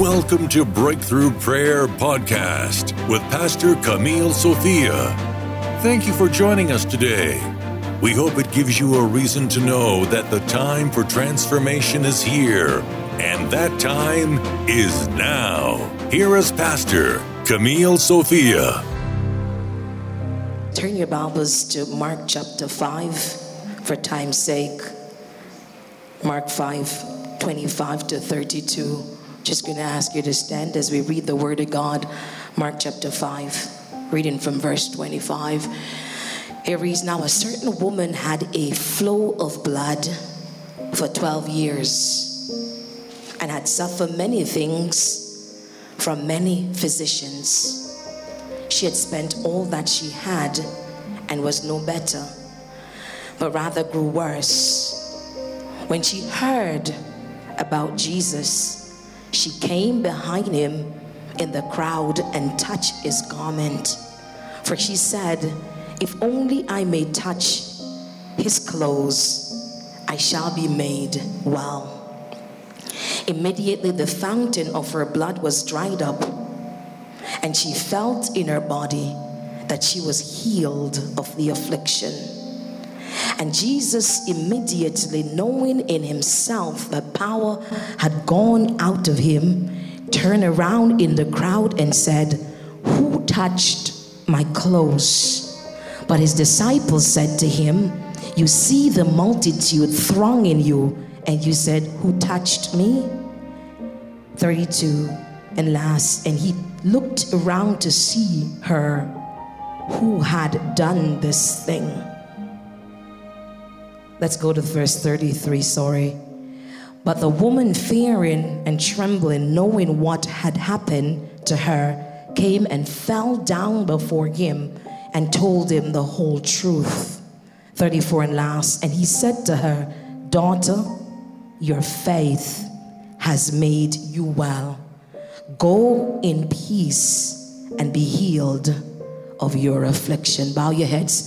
Welcome to Breakthrough Prayer Podcast with Pastor Camille Sophia. Thank you for joining us today. We hope it gives you a reason to know that the time for transformation is here, and that time is now. Here is Pastor Camille Sophia. Turn your Bibles to Mark chapter 5 for time's sake. Mark 5, 25 to 32. Just going to ask you to stand as we read the Word of God. Mark chapter 5, reading from verse 25. Here reads, "Now a certain woman had a flow of blood for 12 years and had suffered many things from many physicians. She had spent all that she had and was no better, but rather grew worse. When she heard about Jesus, she came behind him in the crowd and touched his garment. For she said, 'If only I may touch his clothes, I shall be made well.' Immediately the fountain of her blood was dried up, and she felt in her body that she was healed of the affliction. And Jesus, immediately knowing in himself that power had gone out of him, turned around in the crowd and said, 'Who touched my clothes?' But his disciples said to him, 'You see the multitude thronging you, and you said, who touched me?'" 32. And last, "And he looked around to see her who had done this thing." Let's go to verse 33, "But the woman, fearing and trembling, knowing what had happened to her, came and fell down before him and told him the whole truth." 34. And last, "And he said to her, 'Daughter, your faith has made you well. Go in peace and be healed of your affliction.'" Bow your heads.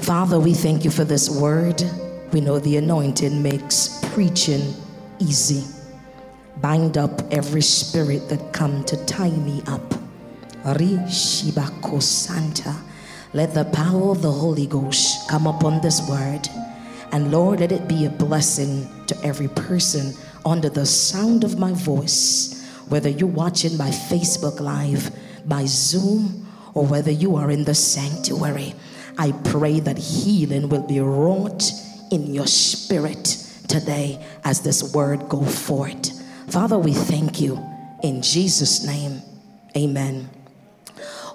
Father, we thank you for this word. We know the anointing makes preaching easy. Bind up every spirit that come to tie me up. Let the power of the Holy Ghost come upon this word. And Lord, let it be a blessing to every person under the sound of my voice. Whether you're watching by Facebook Live, by Zoom, or whether you are in the sanctuary, I pray that healing will be wrought in your spirit today as this word go forth. Father, we thank you. In Jesus' name, amen.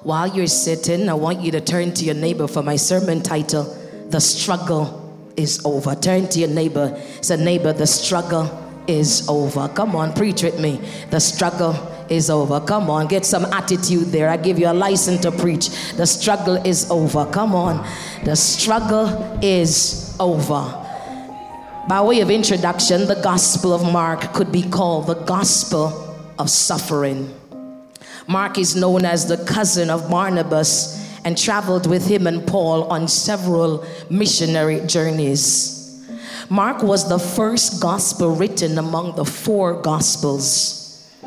While you're sitting, I want you to turn to your neighbor for my sermon title, "The Struggle is Over." Turn to your neighbor. Say, "Neighbor, the struggle is over." Come on, preach with me. The struggle is over. Come on, get some attitude there. I give you a license to preach. The struggle is over. Come on. The struggle is over. By way of introduction, the Gospel of Mark could be called the Gospel of Suffering. Mark is known as the cousin of Barnabas and traveled with him and Paul on several missionary journeys. Mark was the first gospel written among the four gospels.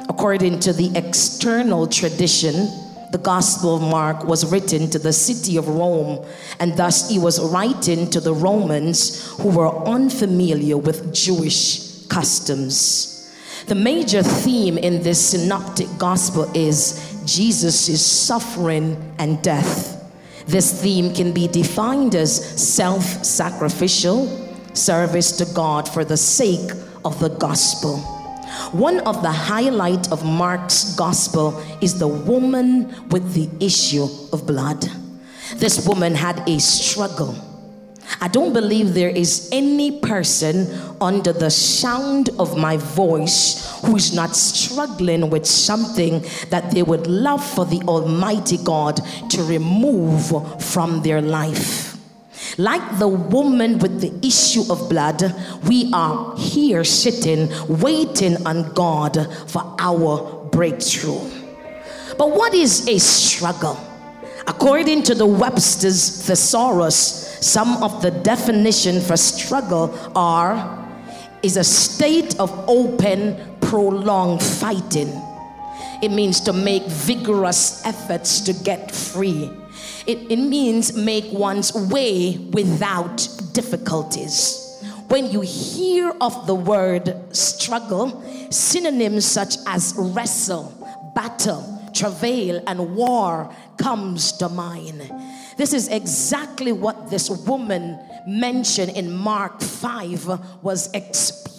According to the external tradition, the Gospel of Mark was written to the city of Rome, and thus he was writing to the Romans who were unfamiliar with Jewish customs. The major theme in this synoptic gospel is Jesus' suffering and death. This theme can be defined as self-sacrificial service to God for the sake of the gospel. One of the highlights of Mark's gospel is the woman with the issue of blood. This woman had a struggle. I don't believe there is any person under the sound of my voice who is not struggling with something that they would love for the Almighty God to remove from their life. Like the woman with the issue of blood, we are here sitting, waiting on God for our breakthrough. But what is a struggle? According to the Webster's Thesaurus, some of the definitions for struggle are: is a state of open, prolonged fighting, It means to make vigorous efforts to get free. It means make one's way without difficulties. When you hear of the word struggle, synonyms such as wrestle, battle, travail, and war comes to mind. This is exactly what this woman mentioned in Mark 5 was experiencing.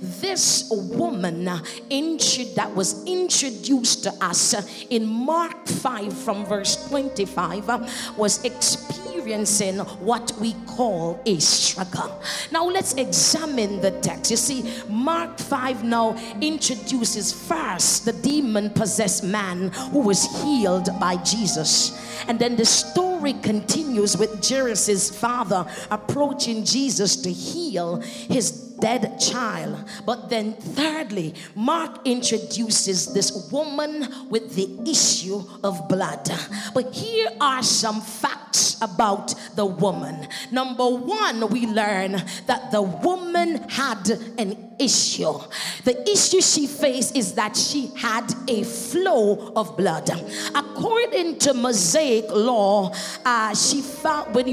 This woman that was introduced to us in Mark 5 from verse 25 was experiencing what we call a struggle. Now let's examine the text. You see, Mark 5 now introduces first the demon-possessed man who was healed by Jesus. And then the story continues with Jairus' father approaching Jesus to heal his dead child. But then thirdly, Mark introduces this woman with the issue of blood. But here are some facts about the woman. Number one, we learn that the woman had an issue. The issue she faced is that she had a flow of blood. According to Mosaic law, she found when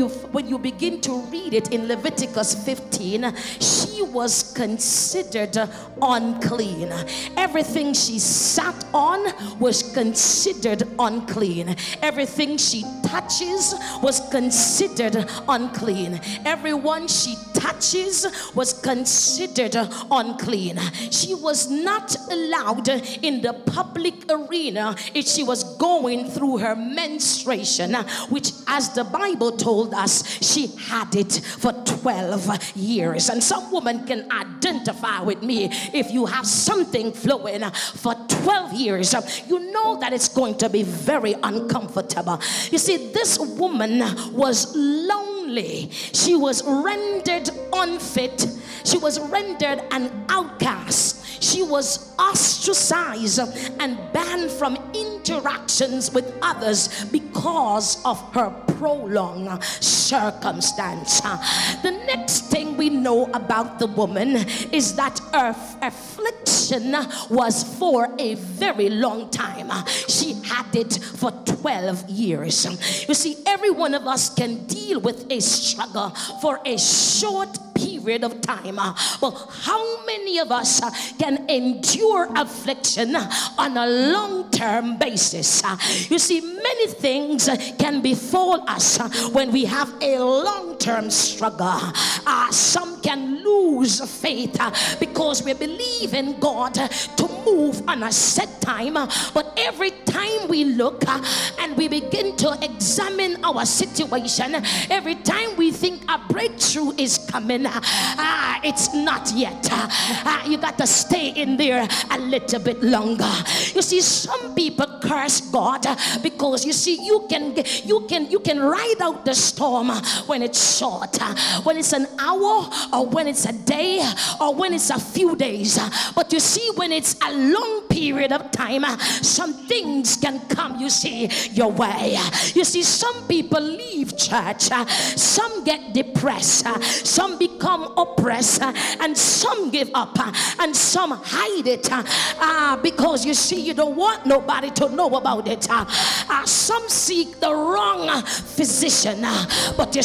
you begin to read it in Leviticus 15, she was considered unclean. Everything she sat on was considered unclean. Everything she touches was considered unclean. Everyone she touches was considered unclean. She was not allowed in the public arena if she was going through her menstruation, which, as the Bible told us, she had it for 12 years. And some women can identify with me. If you have something flowing for 12 years, you know that it's going to be very uncomfortable. You see, this woman was lonely. She was rendered unfit. She was rendered an outcast. She was ostracized and banned from interactions with others because of her prolonged circumstance. The next thing we know about the woman is that her affliction was for a very long time. She had it for 12 years. You see, every one of us can deal with a struggle for a short period of time. But how many of us can endure affliction on a long-term basis? You see, many things can befall us when we have a long-term struggle. Some can lose faith because we believe in God to move on a set time. But every time we look and we begin to examine our situation, every time we think a breakthrough is coming, it's not yet. You got to stay in there a little bit longer. You see, some people curse God because, you see, you can ride out the storm when it's short, when it's an hour, or when it's a day, or when it's a few days. But you see, when it's a long period of time, some things can come, you see, your way. You see, some people leave church, some get depressed, some become oppressed, and some give up, and some hide it because, you see, you don't want nobody to know about it. Some seek the wrong physician, but there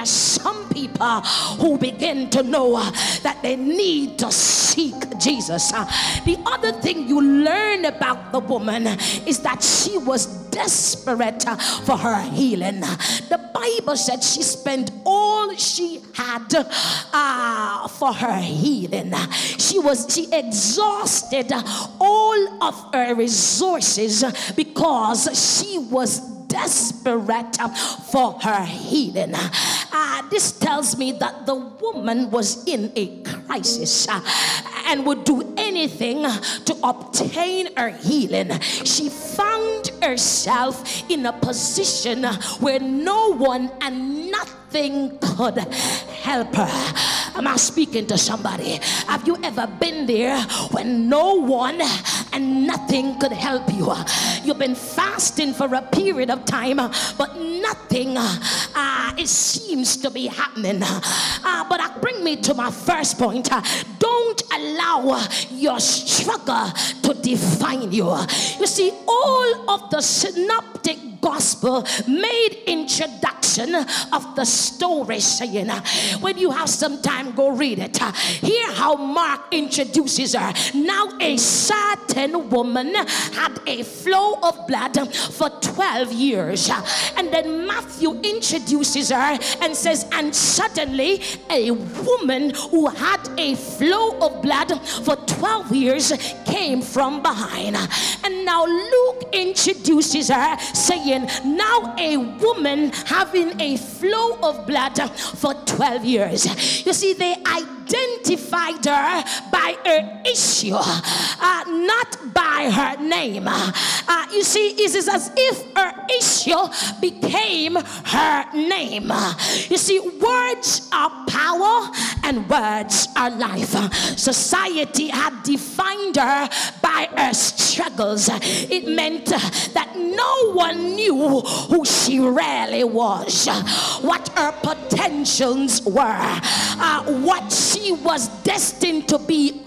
are some people who begin to know that they need to seek Jesus. The other thing you learn about the woman is that she was desperate for her healing. The Bible said she spent all she had for her healing. She exhausted all of her resources because she was desperate for her healing. This tells me that the woman was in a crisis and would do anything to obtain her healing. She found herself in a position where no one and nothing could help her. Am I speaking to somebody? Have you ever been there when no one and nothing could help you? You've been fasting for a period of time, but nothing it seems to be happening. But that brings me to my first point. Don't allow your struggle to define you. You see, all of the synoptic gospel made introduction of the story saying, when you have some time, go read it. Hear how Mark introduces her. Now a certain woman had a flow of blood for 12 years. And then Matthew introduces her and says, and suddenly a woman who had a flow of blood for 12 years came from behind. And now Luke introduces her saying, now a woman having a flow of blood for 12 years. You see, they identified her by her issue, not by her name. You see, it is as if her issue became her name. You see, words are power and words are life. Society had defined her by her struggles. It meant that no one knew who she really was, what her potentials were, what she was destined to be,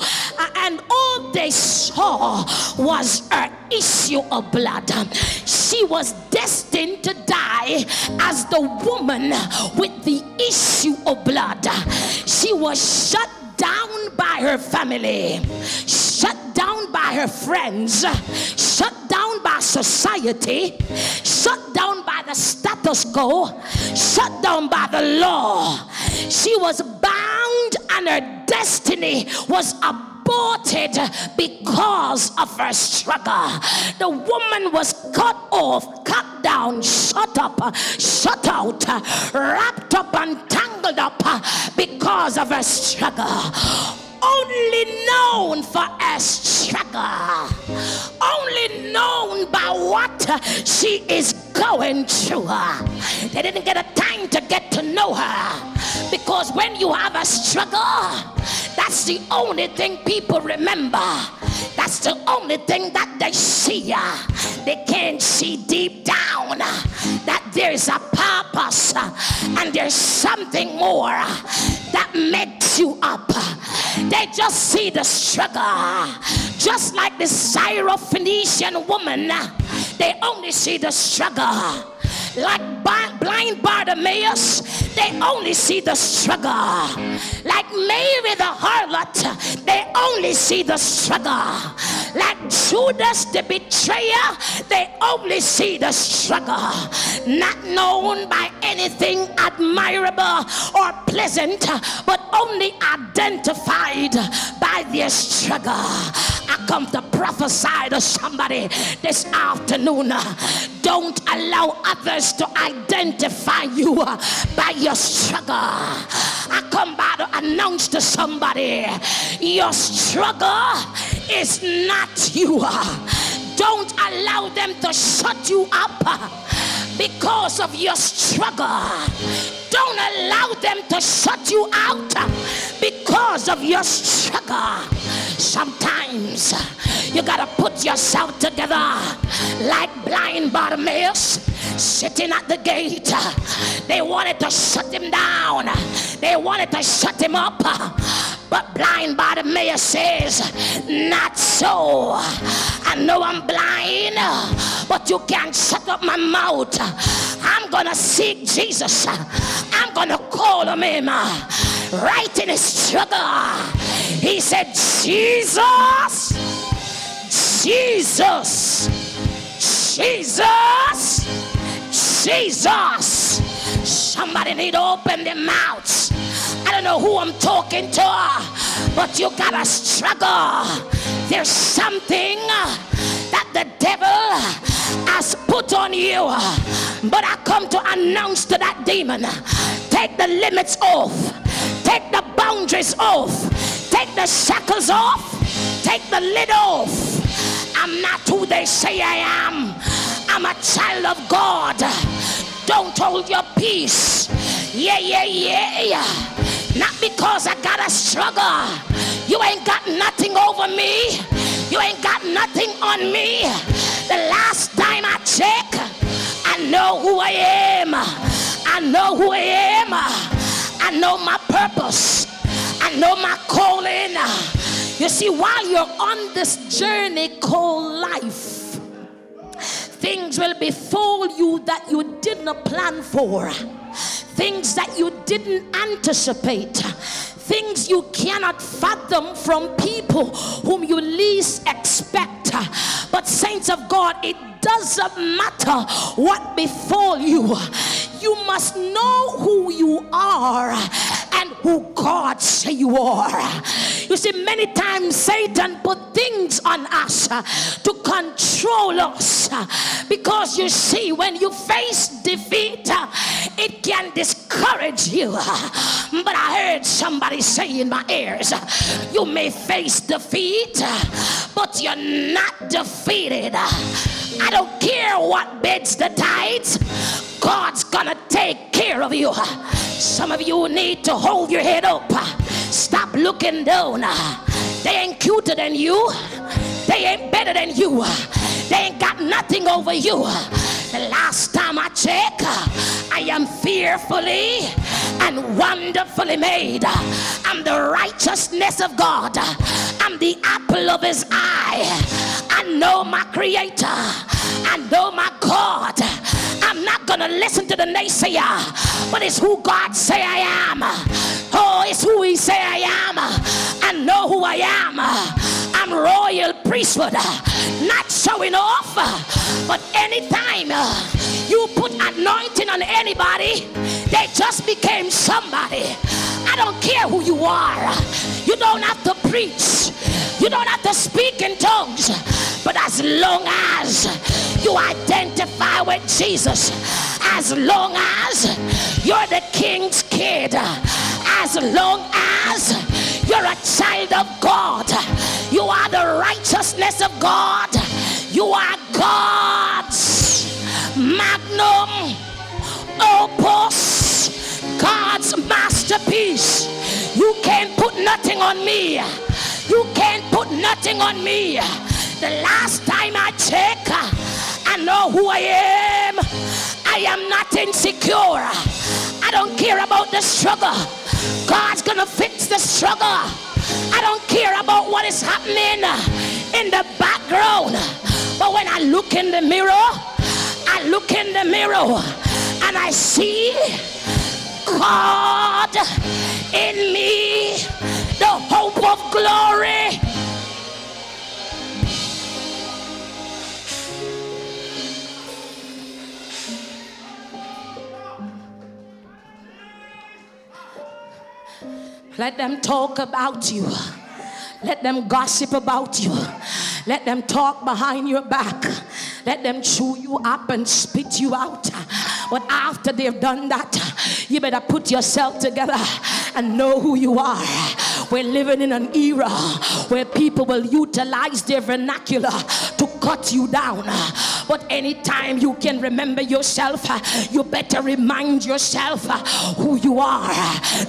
and all they saw was her issue of blood. She was destined to die as the woman with the issue of blood. She was shut down by her family, shut down by her friends, shut down by society, shut down by the status quo, shut down by the law. She was bound and her destiny was aborted because of her struggle. The woman was cut off, cut down, shut up, shut out, wrapped up and tangled up because of her struggle. Only known for her struggle, only known by what she is going through. They didn't get a time to get to know her, because when you have a struggle, that's the only thing people remember. That's the only thing that they see. They can't see deep down that there is a purpose and there's something more that makes you up. They just see the struggle. Just like the Syrophoenician woman, they only see the struggle. Like blind Bartimaeus, they only see the struggle. Like Mary the harlot, they only see the struggle. Like Judas the betrayer, they only see the struggle. Not known by anything admirable or pleasant, but only identified by their struggle. I come to prophesy to somebody this afternoon. Don't allow others to identify you by your struggle. I come by to announce to somebody, your struggle is not you. Don't allow them to shut you up because of your struggle. Don't allow them to shut you out because of your struggle. Sometimes you gotta put yourself together like blind Bartimaeus sitting at the gate. They wanted to shut him down. They wanted to shut him up. But blind Bartimaeus says, not so. I know I'm blind, but you can't shut up my mouth. I'm gonna seek Jesus. I'm gonna call on him. Right in his struggle, he said, Jesus, Jesus, Jesus, Jesus. Somebody need to open their mouths. I don't know who I'm talking to, but you gotta struggle. There's something that the devil has put on you, but I come to announce to that demon, take the limits off, take the boundaries off, take the shackles off, take the lid off. I'm not who they say I am. I'm a child of God. Don't hold your peace. Yeah. Not because I got a struggle. You ain't got nothing over me. You ain't got nothing on me. The last shake. I know who I am. I know who I am. I know my purpose. I know my calling. You see, while you're on this journey called life, things will befall you that you didn't plan for, things that you didn't anticipate, things you cannot fathom from people whom you least expect. But saints of God, it doesn't matter what befall you. You must know who you are and who God say you are. You see, many times Satan put things on us to control us, because you see, when you face defeat, it can discourage you. But I heard somebody say in my ears, you may face defeat, but you're not defeated. I don't care what beds the tides, God's gonna take care of you. Some of you need to hold your head up. Stop looking down. They ain't cuter than you. They ain't better than you. They ain't got nothing over you. The last time I checked, I am fearfully and wonderfully made. I'm the righteousness of God. I'm the apple of his eye. I know my creator. I know my God. I'm not gonna listen to the naysayer, but it's who God say I am. Oh, it's who he say I am. I know who I am. I'm royal priesthood, not showing off, but anytime you put anointing on anybody, they just became somebody. I don't care who you are. You don't have to preach. You don't have to speak in tongues. But as long as you identify with Jesus, as long as you're the King's kid, as long as you're a child of God, you are the righteousness of God. You are God's magnum opus, God's masterpiece. You can't put nothing on me. You can't put nothing on me. The last time I check, I know who I am. I am not insecure. I don't care about the struggle. God's gonna fix the struggle. I don't care about what is happening in the background. But when I look in the mirror, I look in the mirror and I see God in me, the hope of glory. Let them talk about you. Let them gossip about you. Let them talk behind your back. Let them chew you up and spit you out. But after they've done that, you better put yourself together and know who you are. We're living in an era where people will utilize their vernacular to cut you down. But anytime you can remember yourself, you better remind yourself who you are.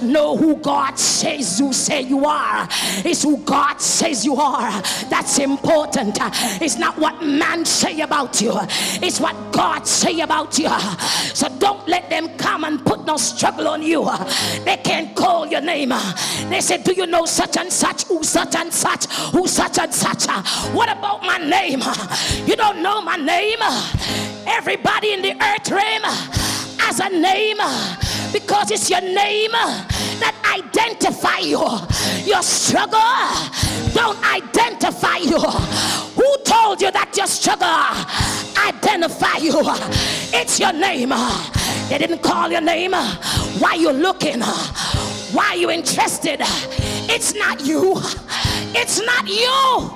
Know who God says you say you are. It's who God says you are. That's important. It's not what man say about you. It's what God say about you. So don't let them come and put no struggle on you. They can't call your name. They say, do you know such and such, who such and such, who such and such? What about my name? You don't know my name. Everybody in the earth realm has a name, because it's your name that identify you. Your struggle don't identify you. Who told you that your struggle identify you? It's your name. They didn't call your name. Why you looking? Why you interested? It's not you. It's not you.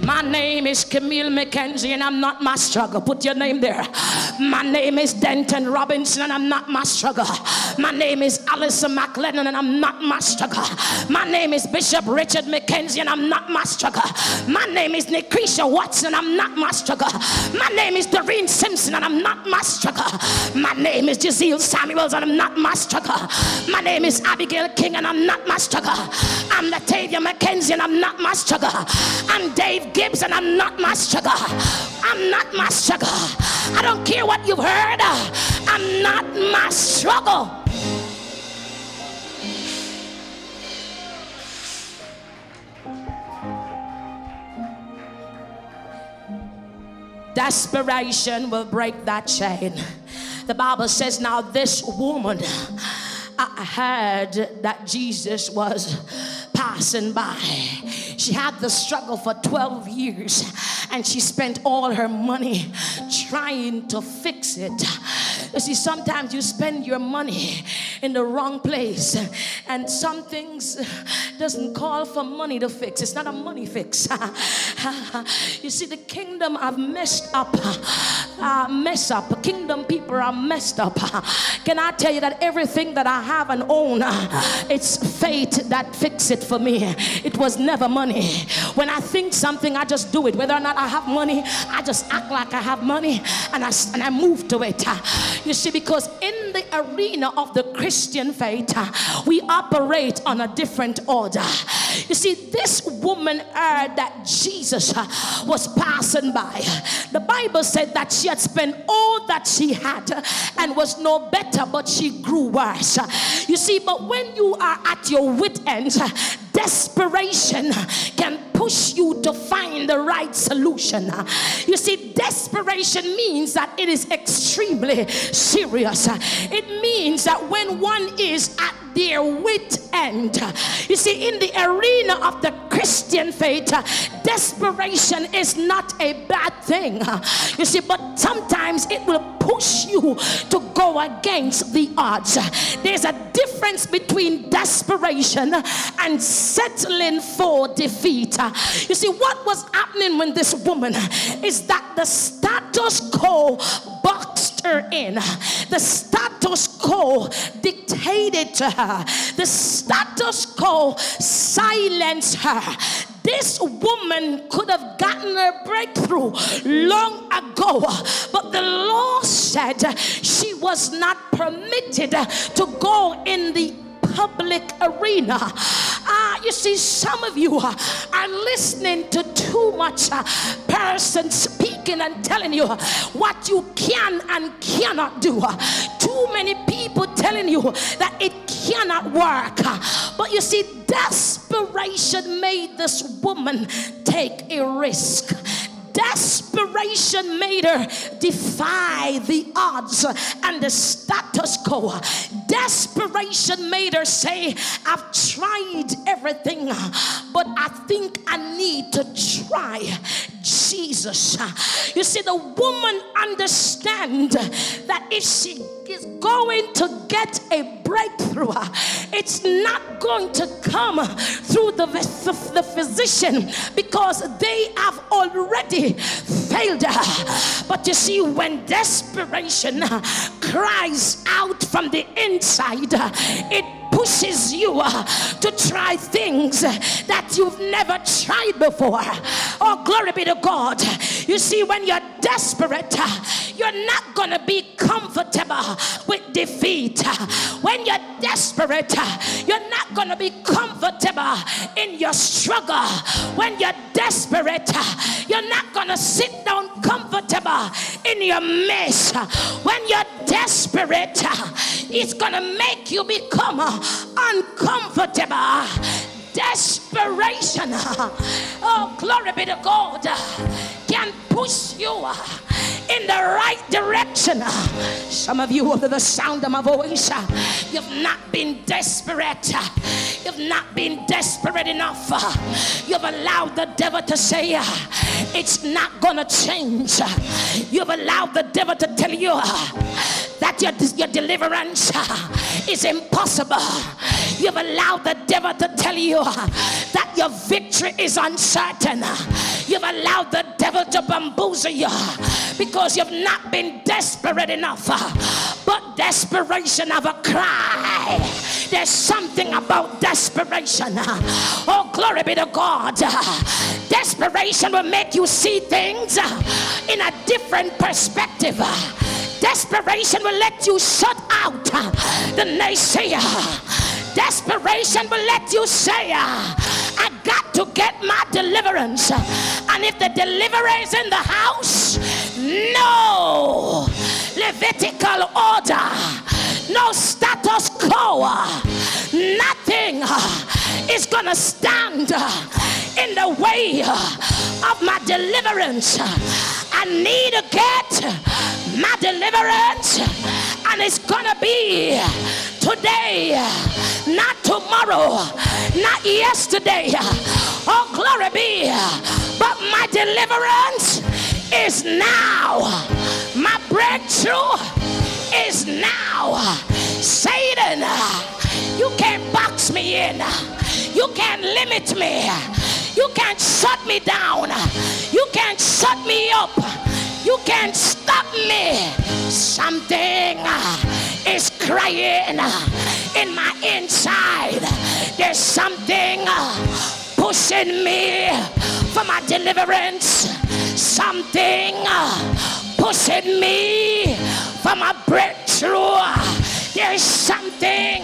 My name is Camille McKenzie and I'm not my struggle. Put your name there. My name is Denton Robinson and I'm not my struggle. My name is Alison McLennan and I'm not my struggle. My name is Bishop Richard McKenzie and I'm not my struggle. My name is Nicretia Watson and I'm not my struggle. My name is Doreen Simpson and I'm not my struggle. My name is Jaziel Samuels and I'm not my struggle. My name is Abigail King and I'm not my struggle. I'm Latavia McKenzie and I'm not my struggle. I'm Dave Gibbs and I'm not my struggle. I'm not my struggle. I don't care what you've heard. I'm not my struggle. Desperation will break that chain. The Bible says, now this woman heard that Jesus was passing by. She had the struggle for 12 years and she spent all her money trying to fix it. You see, sometimes you spend your money in the wrong place, and some things doesn't call for money to fix. It's not a money fix. You see, the kingdom have messed up. Mess up. Kingdom people are messed up. Can I tell you that everything that I have and own, it's fate that fixed it for me. It was never money. When I think something, I just do it. Whether or not I have money, I just act like I have money and I move to it. You see, because in the arena of the Christian faith, we operate on a different order. You see, this woman heard that Jesus was passing by. The Bible said that she had spent all that she had and was no better, but she grew worse. You see, but when you are at your wit ends, desperation can push you to find the right solution. You see, desperation means that it is extremely serious. It means that when one is at their wit end, you see, in the arena of the Christian faith, desperation is not a bad thing. You see, but sometimes it will push you to go against the odds. There's a difference between desperation and settling for defeat. You see, what was happening when this woman is that the status quo boxed her in. The status quo dictated to her. The status quo silenced her. This woman could have gotten her breakthrough long ago, but the law said she was not permitted to go in the public arena. You see, some of you are listening to too much person speaking and telling you what you can and cannot do. Too many people telling you that it cannot work. But you see, desperation made this woman take a risk. Desperation made her defy the odds and the status quo. Desperation made her say, I've tried everything, but I think I need to try Jesus. You see, the woman understands that if she is going to get a breakthrough, it's not going to come through the physician, because they have already failed her. But you see, when desperation cries out from the inside, it pushes you to try things that you've never tried before. Oh, glory be to God. You see, when you're desperate, you're not going to be comfortable with defeat. When you're desperate, you're not going to be comfortable in your struggle. When you're desperate, you're not going to sit down comfortable in your mess. When you're desperate, it's going to make you become uncomfortable. Desperation, oh glory be to God, can push you in the right direction. Some of you, under the sound of my voice, you've not been desperate. You've not been desperate enough. You've allowed the devil to say it's not gonna change. You've allowed the devil to tell you that your deliverance is impossible. You've allowed the devil to tell you that your victory is uncertain. You've allowed the devil to bamboozle you because you've not been desperate enough. But desperation of a cry. There's something about desperation. Oh, glory be to God. Desperation will make you see things in a different perspective. Desperation will let you shut out the naysayer. Desperation will let you say, I got to get my deliverance. And if the deliverer is in the house, no Levitical order, no status quo, nothing is gonna stand in the way of my deliverance. I need to get my deliverance, and it's gonna be today, not tomorrow, not yesterday. Oh, glory be. But my deliverance is now. My breakthrough is now. Satan, you can't box me in. You can't limit me. You can't shut me down. You can't shut me up. You can't stop me. Something is crying in my inside. There's something pushing me for my deliverance. Something pushing me for my breakthrough. There's something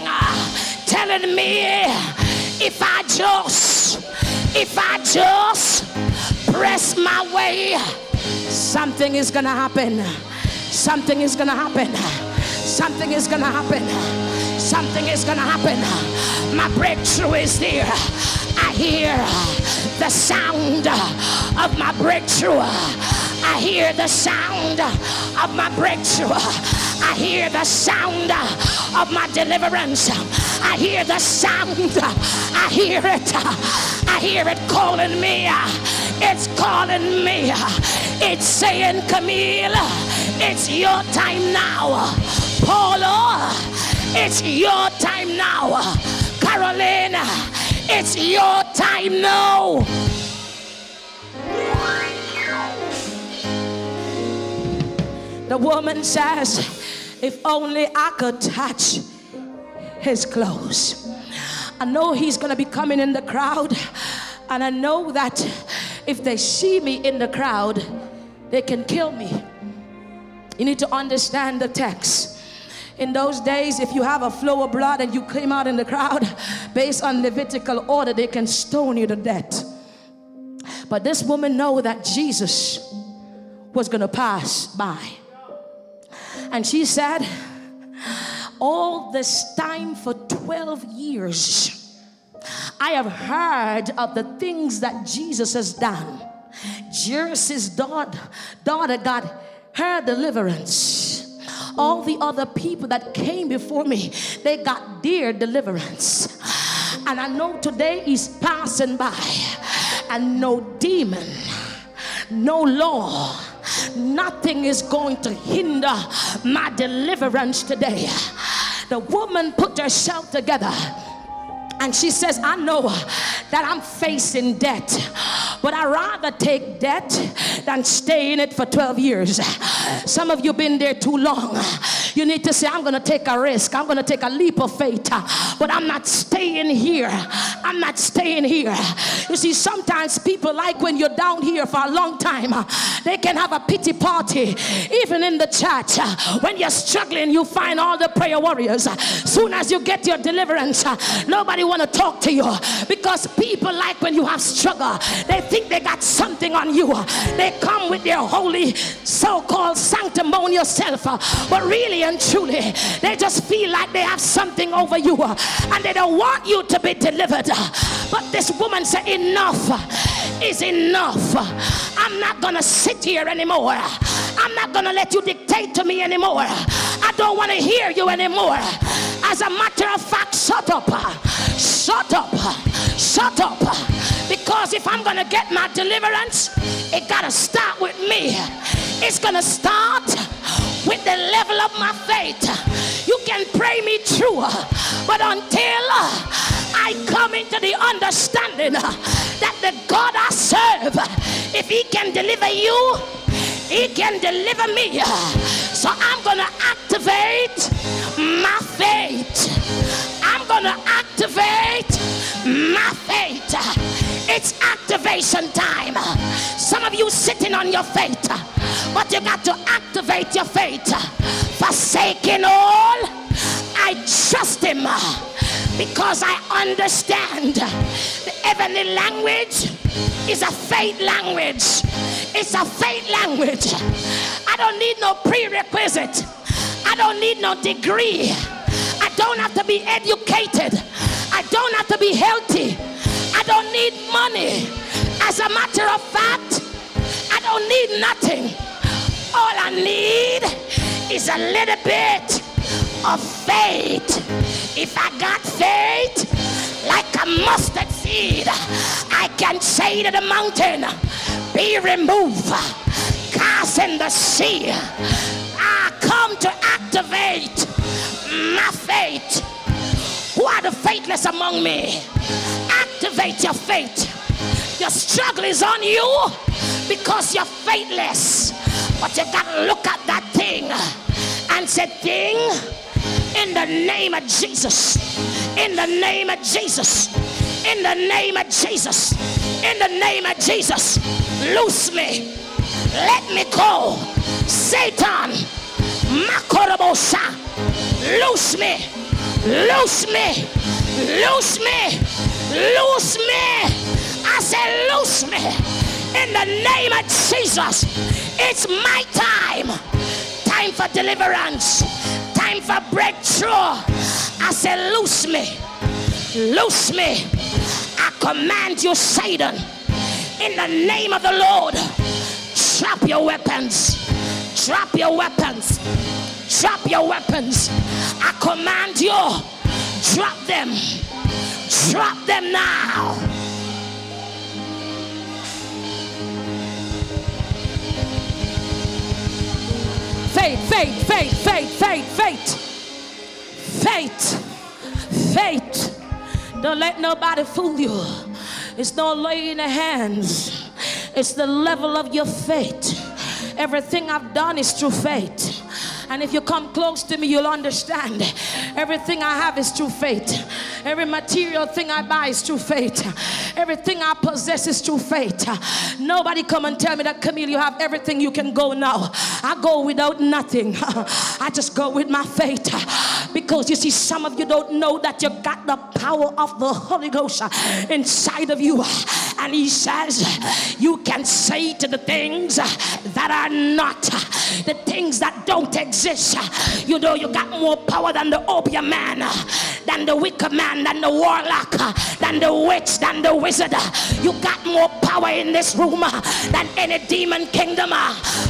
telling me, if I just press my way, something is gonna happen. Something is gonna happen. Something is gonna happen. Something is gonna happen. My breakthrough is there. I hear the sound of my breakthrough. I hear the sound of my breakthrough. I hear the sound of my deliverance. I hear the sound. I hear it. I hear it calling me. It's calling me. It's saying, Camille, it's your time now. Paula, it's your time now. Carolina, it's your time now. The woman says, if only I could touch his clothes. I know he's gonna be coming in the crowd, and I know that if they see me in the crowd, they can kill me. You need to understand the text. In those days, if you have a flow of blood and you came out in the crowd, based on Levitical order, they can stone you to death. But this woman knew that Jesus was gonna pass by. And she said, all this time for 12 years, I have heard of the things that Jesus has done. Jairus' daughter got her deliverance. All the other people that came before me, they got their deliverance. And I know today is passing by, and no demon, no law, nothing is going to hinder my deliverance today. The woman put herself together, and she says, I know that I'm facing debt, but I'd rather take debt than stay in it for 12 years. Some of you been there too long. You need to say, I'm gonna take a risk. I'm gonna take a leap of faith, but I'm not staying here. I'm not staying here. You see, sometimes people, like when you're down here for a long time, they can have a pity party. Even in the church, when you're struggling, you find all the prayer warriors. Soon as you get your deliverance, nobody wanna talk to you, because people like when you have struggle, they think they got something on you. They come with their holy, so-called sanctimonious self, but really and truly, they just feel like they have something over you, and they don't want you to be delivered. But this woman said, enough is enough. I'm not gonna sit here anymore. I'm not gonna let you dictate to me anymore. I don't want to hear you anymore. As a matter of fact, shut up, shut up, shut up. Because if I'm gonna get my deliverance, it gotta start with me. It's gonna start with the level of my faith. You can pray me through, but until I come into the understanding that the God I serve, if he can deliver you, he can deliver me. So I'm gonna activate my faith. I'm gonna activate my faith. It's activation time. Some of you sitting on your faith, but you got to activate your faith. Forsaking all, I trust him. because I understand the heavenly language is a faith language. It's a faith language. I don't need no prerequisite. I don't need no degree. I don't have to be educated. I don't have to be healthy. I don't need money. As a matter of fact, I don't need nothing. All I need is a little bit of faith. If I got faith like a mustard seed, I can say to the mountain, be removed, cast in the sea. I come to activate my faith. Who are the faithless among me? Activate your faith. Your struggle is on you because you're faithless. But you gotta look at that thing and say, thing, in the name of Jesus, in the name of Jesus, in the name of Jesus, in the name of Jesus, loose me, let me go. Satan, Makorobosa, loose me, loose me, loose me, loose me. I said loose me. In the name of Jesus, it's my time. Time for deliverance. Time for breakthrough. I say, loose me. Loose me. I command you, Satan, in the name of the Lord, drop your weapons. Drop your weapons. Drop your weapons. I command you, drop them. Drop them now. Faith, faith, faith, faith, faith, faith, faith, faith. Don't let nobody fool you. It's no laying of hands. It's the level of your faith. Everything I've done is through faith. And if you come close to me, you'll understand. Everything I have is through faith. Every material thing I buy is through faith. Everything I possess is through faith. Nobody come and tell me that, Camille, you have everything, you can go now. I go without nothing. I just go with my faith. Because you see, some of you don't know that you got the power of the Holy Ghost inside of you. And he says, you can say to the things that are not, the things that don't exist. You know you got more power than the opium man, than the wicked man, than the warlock, than the witch, than the wizard. You got more power in this room than any demon kingdom.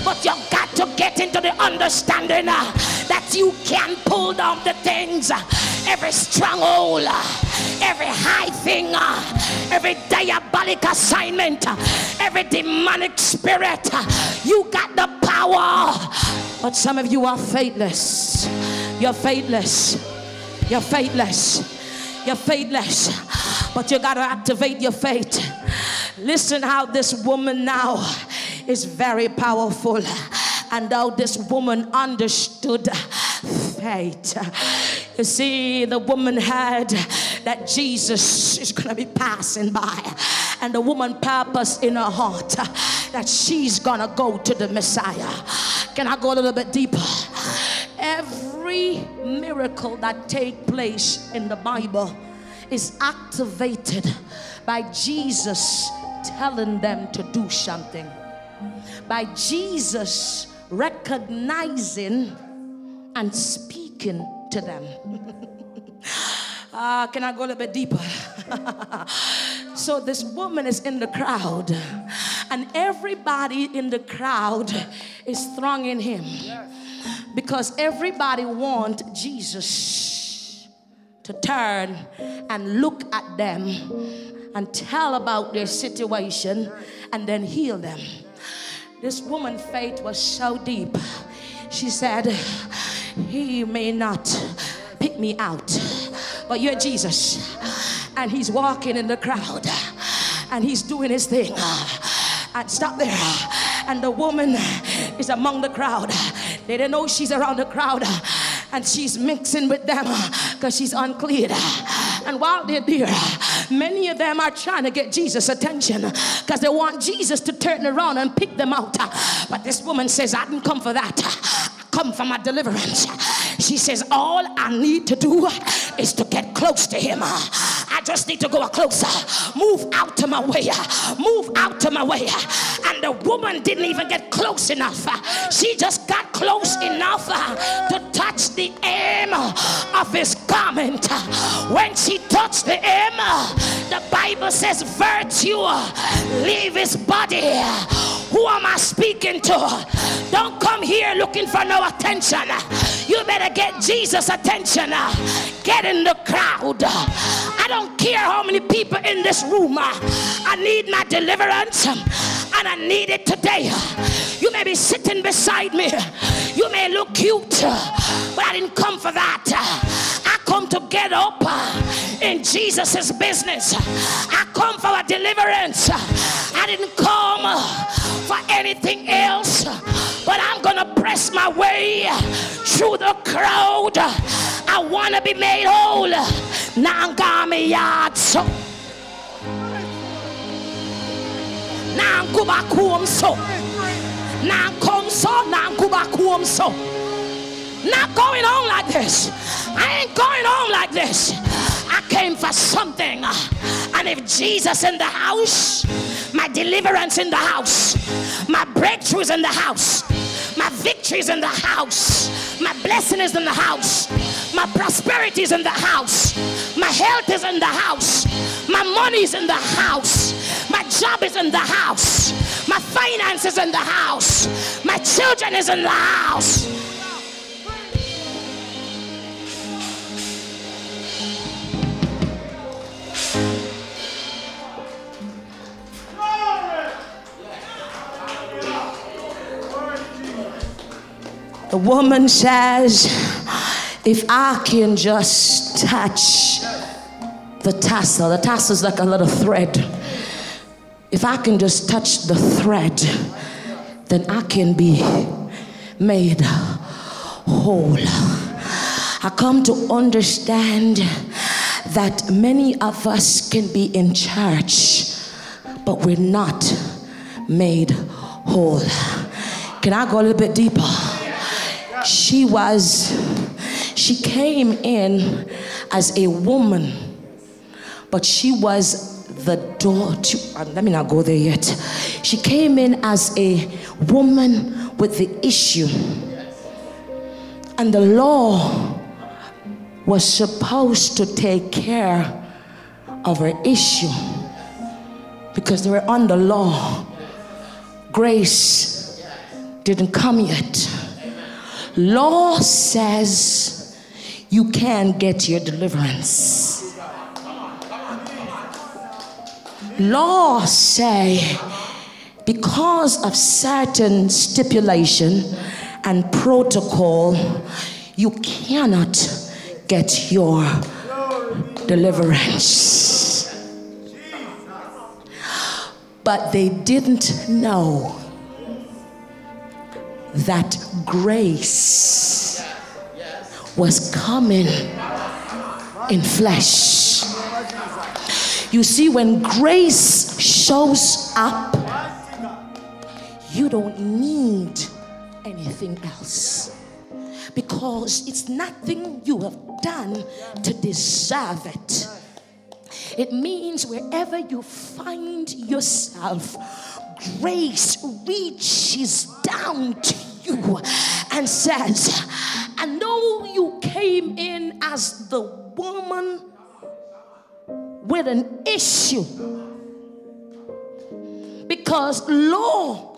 But you got to get into the understanding that you can pull down the things, every stronghold, every high thing, every diabolic assignment, every demonic spirit. You got the power. But some of you are faithless. You're faithless. You're faithless. You're faithless. But you got to activate your faith. Listen how this woman now is very powerful. And how this woman understood faith. You see, the woman heard that Jesus is going to be passing by. And the woman purposed in her heart that she's going to go to the Messiah. Can I go a little bit deeper? Every miracle that takes place in the Bible is activated by Jesus telling them to do something. By Jesus recognizing and speaking to them. Can I go a little bit deeper? So this woman is in the crowd, and everybody in the crowd is thronging him. Yes. Because everybody wants Jesus to turn and look at them and tell about their situation and then heal them. This woman's faith was so deep. She said, he may not pick me out, but you're Jesus. And he's walking in the crowd and he's doing his thing. And stop there. And the woman is among the crowd. They didn't know she's around the crowd. And she's mixing with them because she's unclean. And while they're there, many of them are trying to get Jesus' attention because they want Jesus to turn around and pick them out. But this woman says, I didn't come for that. I come for my deliverance. She says, all I need to do is to get close to him. I just need to go closer. Move out to my way. Move out to my way. And the woman didn't even get close enough. She just got close enough to touch the hem of his garment. When she touched the hem, the Bible says virtue leave his body. Who am I speaking to? Don't come here looking for no attention. You better get Jesus' attention. Get in the crowd. I don't care how many people in this room. I need my deliverance, and I need it today. You may be sitting beside me. You may look cute, but I didn't come for that. I come to get up in Jesus' business. I come for a deliverance. I didn't come for anything else, but I'm gonna press my way through the crowd. I wanna be made whole. Nangami yatso. Nangubakumso. Nankomso. Nangubakumso. Not going on like this. I ain't going on like this. I came for something. And if Jesus in the house, my deliverance in the house, my breakthroughs in the house, my victories in the house, my blessing is in the house, my prosperity is in the house, my health is in the house, my money is in the house, my job is in the house, my finances in the house, my children is in the house. The woman says, if I can just touch the tassel. The tassel is like a little thread. If I can just touch the thread, then I can be made whole. I come to understand that many of us can be in church, but we're not made whole. Can I go a little bit deeper? She came in as a woman, but she was the door to, let me not go there yet. She came in as a woman with the issue. And the law was supposed to take care of her issue because they were under law. Grace didn't come yet. Law says you can get your deliverance. Law say because of certain stipulation and protocol, you cannot get your deliverance. But they didn't know that grace was coming in flesh. You see, when grace shows up, you don't need anything else, because it's nothing you have done to deserve it. It means wherever you find yourself, grace reaches down to you and says, I know you came in as the woman with an issue, because law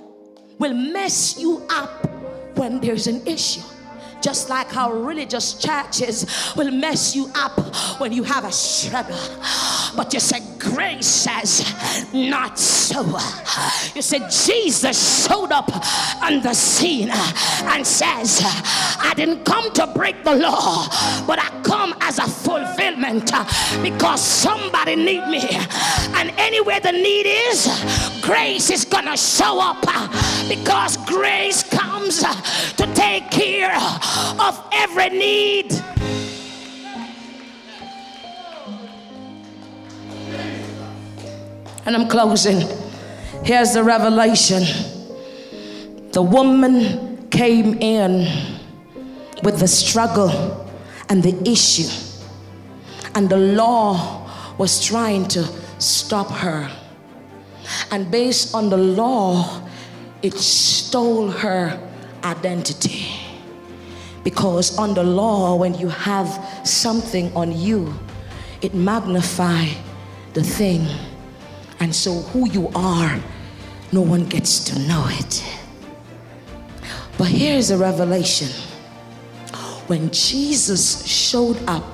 will mess you up when there's an issue. Just like how religious churches will mess you up when you have a struggle. But you say, grace says, not so. You say, Jesus showed up on the scene and says, I didn't come to break the law, but I come as a fulfillment because somebody need me. And anywhere the need is, grace is going to show up, because grace comes to take care of every need. And I'm closing. Here's the revelation. The woman came in with the struggle and the issue, and the law was trying to stop her. And based on the law, it stole her identity. Because under law, when you have something on you, it magnifies the thing. And so who you are, no one gets to know it. But here's a revelation. When Jesus showed up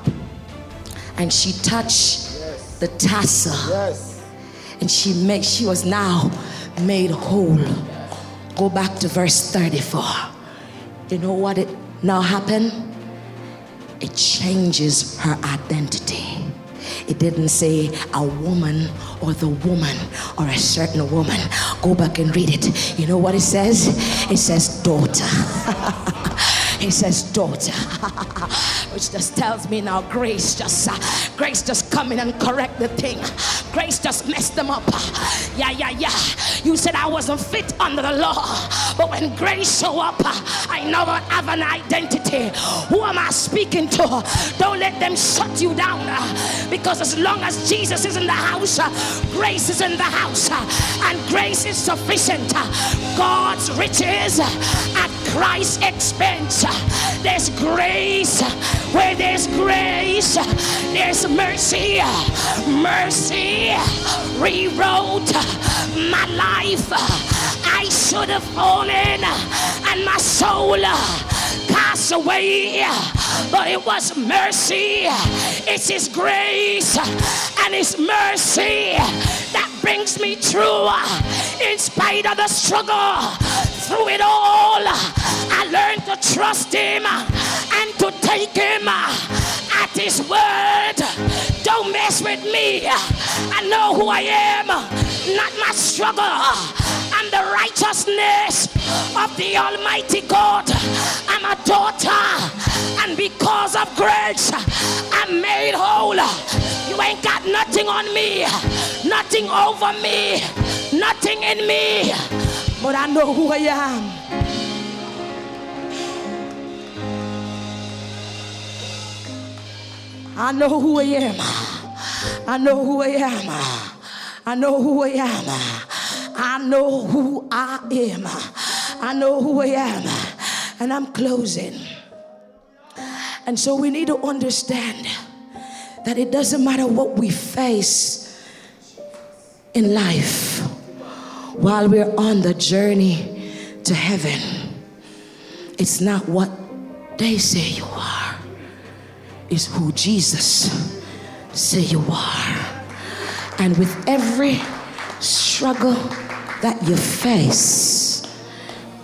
and she touched the tassel, and she was now made whole. Go back to verse 34. You know what it now happened? It changes her identity. It didn't say a woman or the woman or a certain woman. Go back and read it. You know what it says? It says daughter. It says daughter. Which just tells me now grace just come in and correct the thing. Grace just messed them up. Yeah. You said I wasn't fit under the law. But when grace show up, I never have an identity. Who am I speaking to? Don't let them shut you down. Because as long as Jesus is in the house, grace is in the house. And grace is sufficient. God's riches at Christ's expense. There's grace. Where there's grace, there's mercy. Mercy rewrote my life. I should have fallen and my soul passed away, but it was mercy. It's His grace and His mercy that brings me through. In spite of the struggle, through it all, I learned to trust Him and to take Him at His word. Don't mess with me. I know who I am, not my struggle. I'm the righteousness of the Almighty God. I'm a daughter, and because of grace, I'm made whole. You ain't got nothing on me, nothing over me, nothing in me, but I know who I am. I know who I am. I know who I am. I know who I am. I know who I am. I know who I am. And I'm closing. And so we need to understand that it doesn't matter what we face in life while we're on the journey to heaven. It's not what they say you are. Is who Jesus say you are. And with every struggle that you face,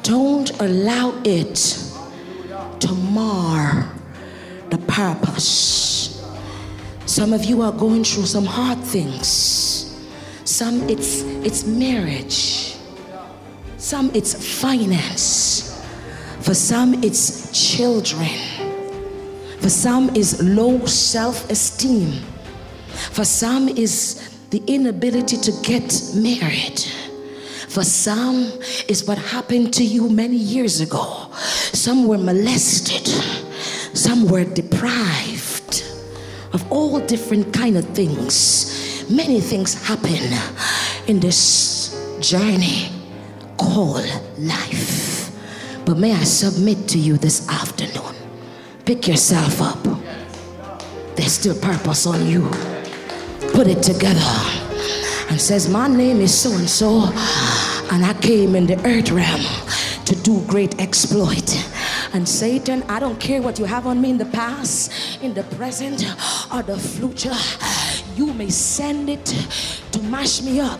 don't allow it to mar the purpose. Some of you are going through some hard things. Some it's marriage. Some it's finance. For some it's children. For some is low self-esteem. For some is the inability to get married. For some is what happened to you many years ago. Some were molested. Some were deprived of all different kind of things. Many things happen in this journey called life. But may I submit to you this afternoon. Pick yourself up. There's still purpose on you. Put it together. And says, my name is so and so, and I came in the earth realm to do great exploit. And Satan, I don't care what you have on me in the past, in the present, or the future. You may send it to mash me up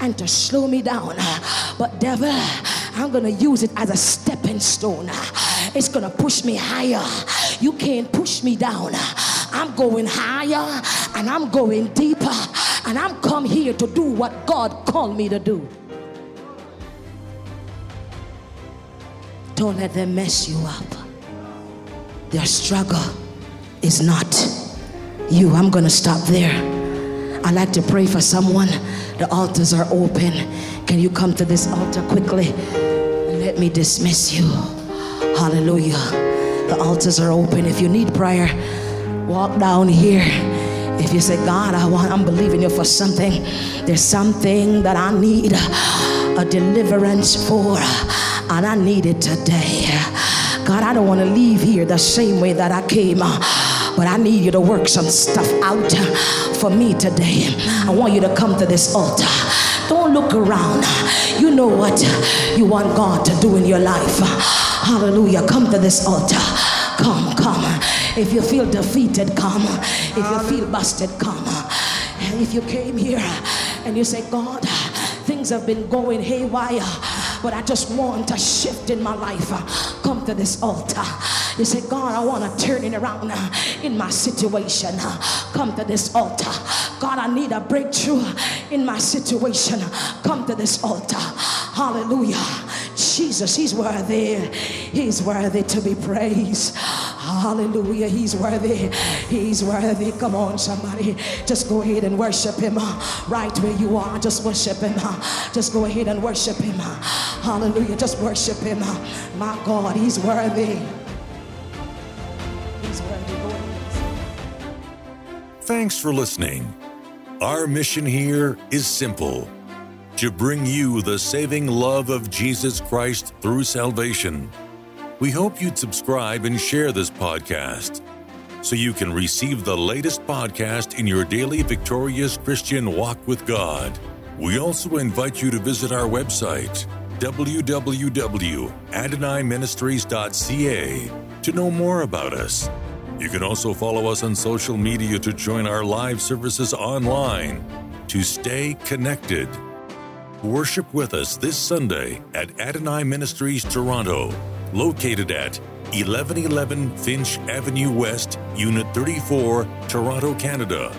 and to slow me down. But devil, I'm gonna use it as a stepping stone. It's gonna push me higher. You can't push me down. I'm going higher and I'm going deeper, and I'm come here to do what God called me to do. Don't let them mess you up. Their struggle is not you. I'm gonna stop there. I'd like to pray for someone. The altars are open. Can you come to this altar quickly and let me dismiss you? Hallelujah. The altars are open. If you need prayer, walk down here. If you say, God, I'm believing you for something. There's something that I need a deliverance for, and I need it today. God, I don't want to leave here the same way that I came, but I need you to work some stuff out for me today. I want you to come to this altar. Don't look around. You know what you want God to do in your life. Hallelujah. Come to this altar. Come, come. If you feel defeated, come. If you feel busted, come. And if you came here and you say, God, things have been going haywire, but I just want a shift in my life, come to this altar. You say, God, I want to turn it around in my situation. Come to this altar. God, I need a breakthrough in my situation. Come to this altar. Hallelujah. Jesus, he's worthy. He's worthy to be praised. Hallelujah. He's worthy. He's worthy. Come on, somebody. Just go ahead and worship him right where you are. Just worship him. Just go ahead and worship him. Hallelujah. Just worship him. My God, he's worthy. Thanks for listening. Our mission here is simple: to bring you the saving love of Jesus Christ through salvation. We hope you'd subscribe and share this podcast so you can receive the latest podcast in your daily victorious Christian walk with God. We also invite you to visit our website, www.adonaiministries.ca, to know more about us. You can also follow us on social media to join our live services online to stay connected. Worship with us this Sunday at Adonai Ministries Toronto, located at 1111 Finch Avenue West, Unit 34, Toronto, Canada.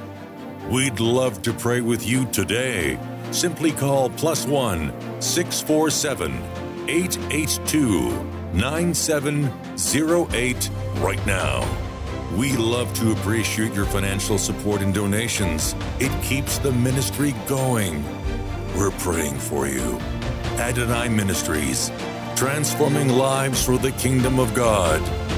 We'd love to pray with you today. Simply call +1 647 882 9708 right now. We love to appreciate your financial support and donations. It keeps the ministry going. We're praying for you. Adonai Ministries, transforming lives for the kingdom of God.